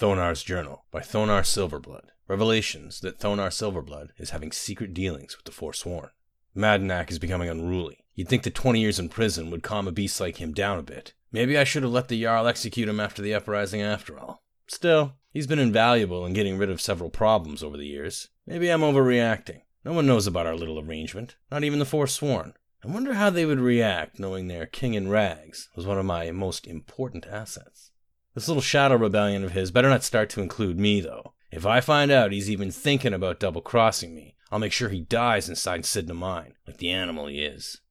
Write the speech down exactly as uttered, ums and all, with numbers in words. Thonar's Journal by Thonar Silver-Blood. Revelations that Thonar Silver-Blood is having secret dealings with the Forsworn. Madnak is becoming unruly. You'd think that twenty years in prison would calm a beast like him down a bit. Maybe I should have let the Jarl execute him after the uprising after all. Still, he's been invaluable in getting rid of several problems over the years. Maybe I'm overreacting. No one knows about our little arrangement, not even the Forsworn. I wonder how they would react knowing their king in rags was one of my most important assets. This little shadow rebellion of his better not start to include me, though. If I find out he's even thinking about double-crossing me, I'll make sure he dies inside Sidna mine, like the animal he is.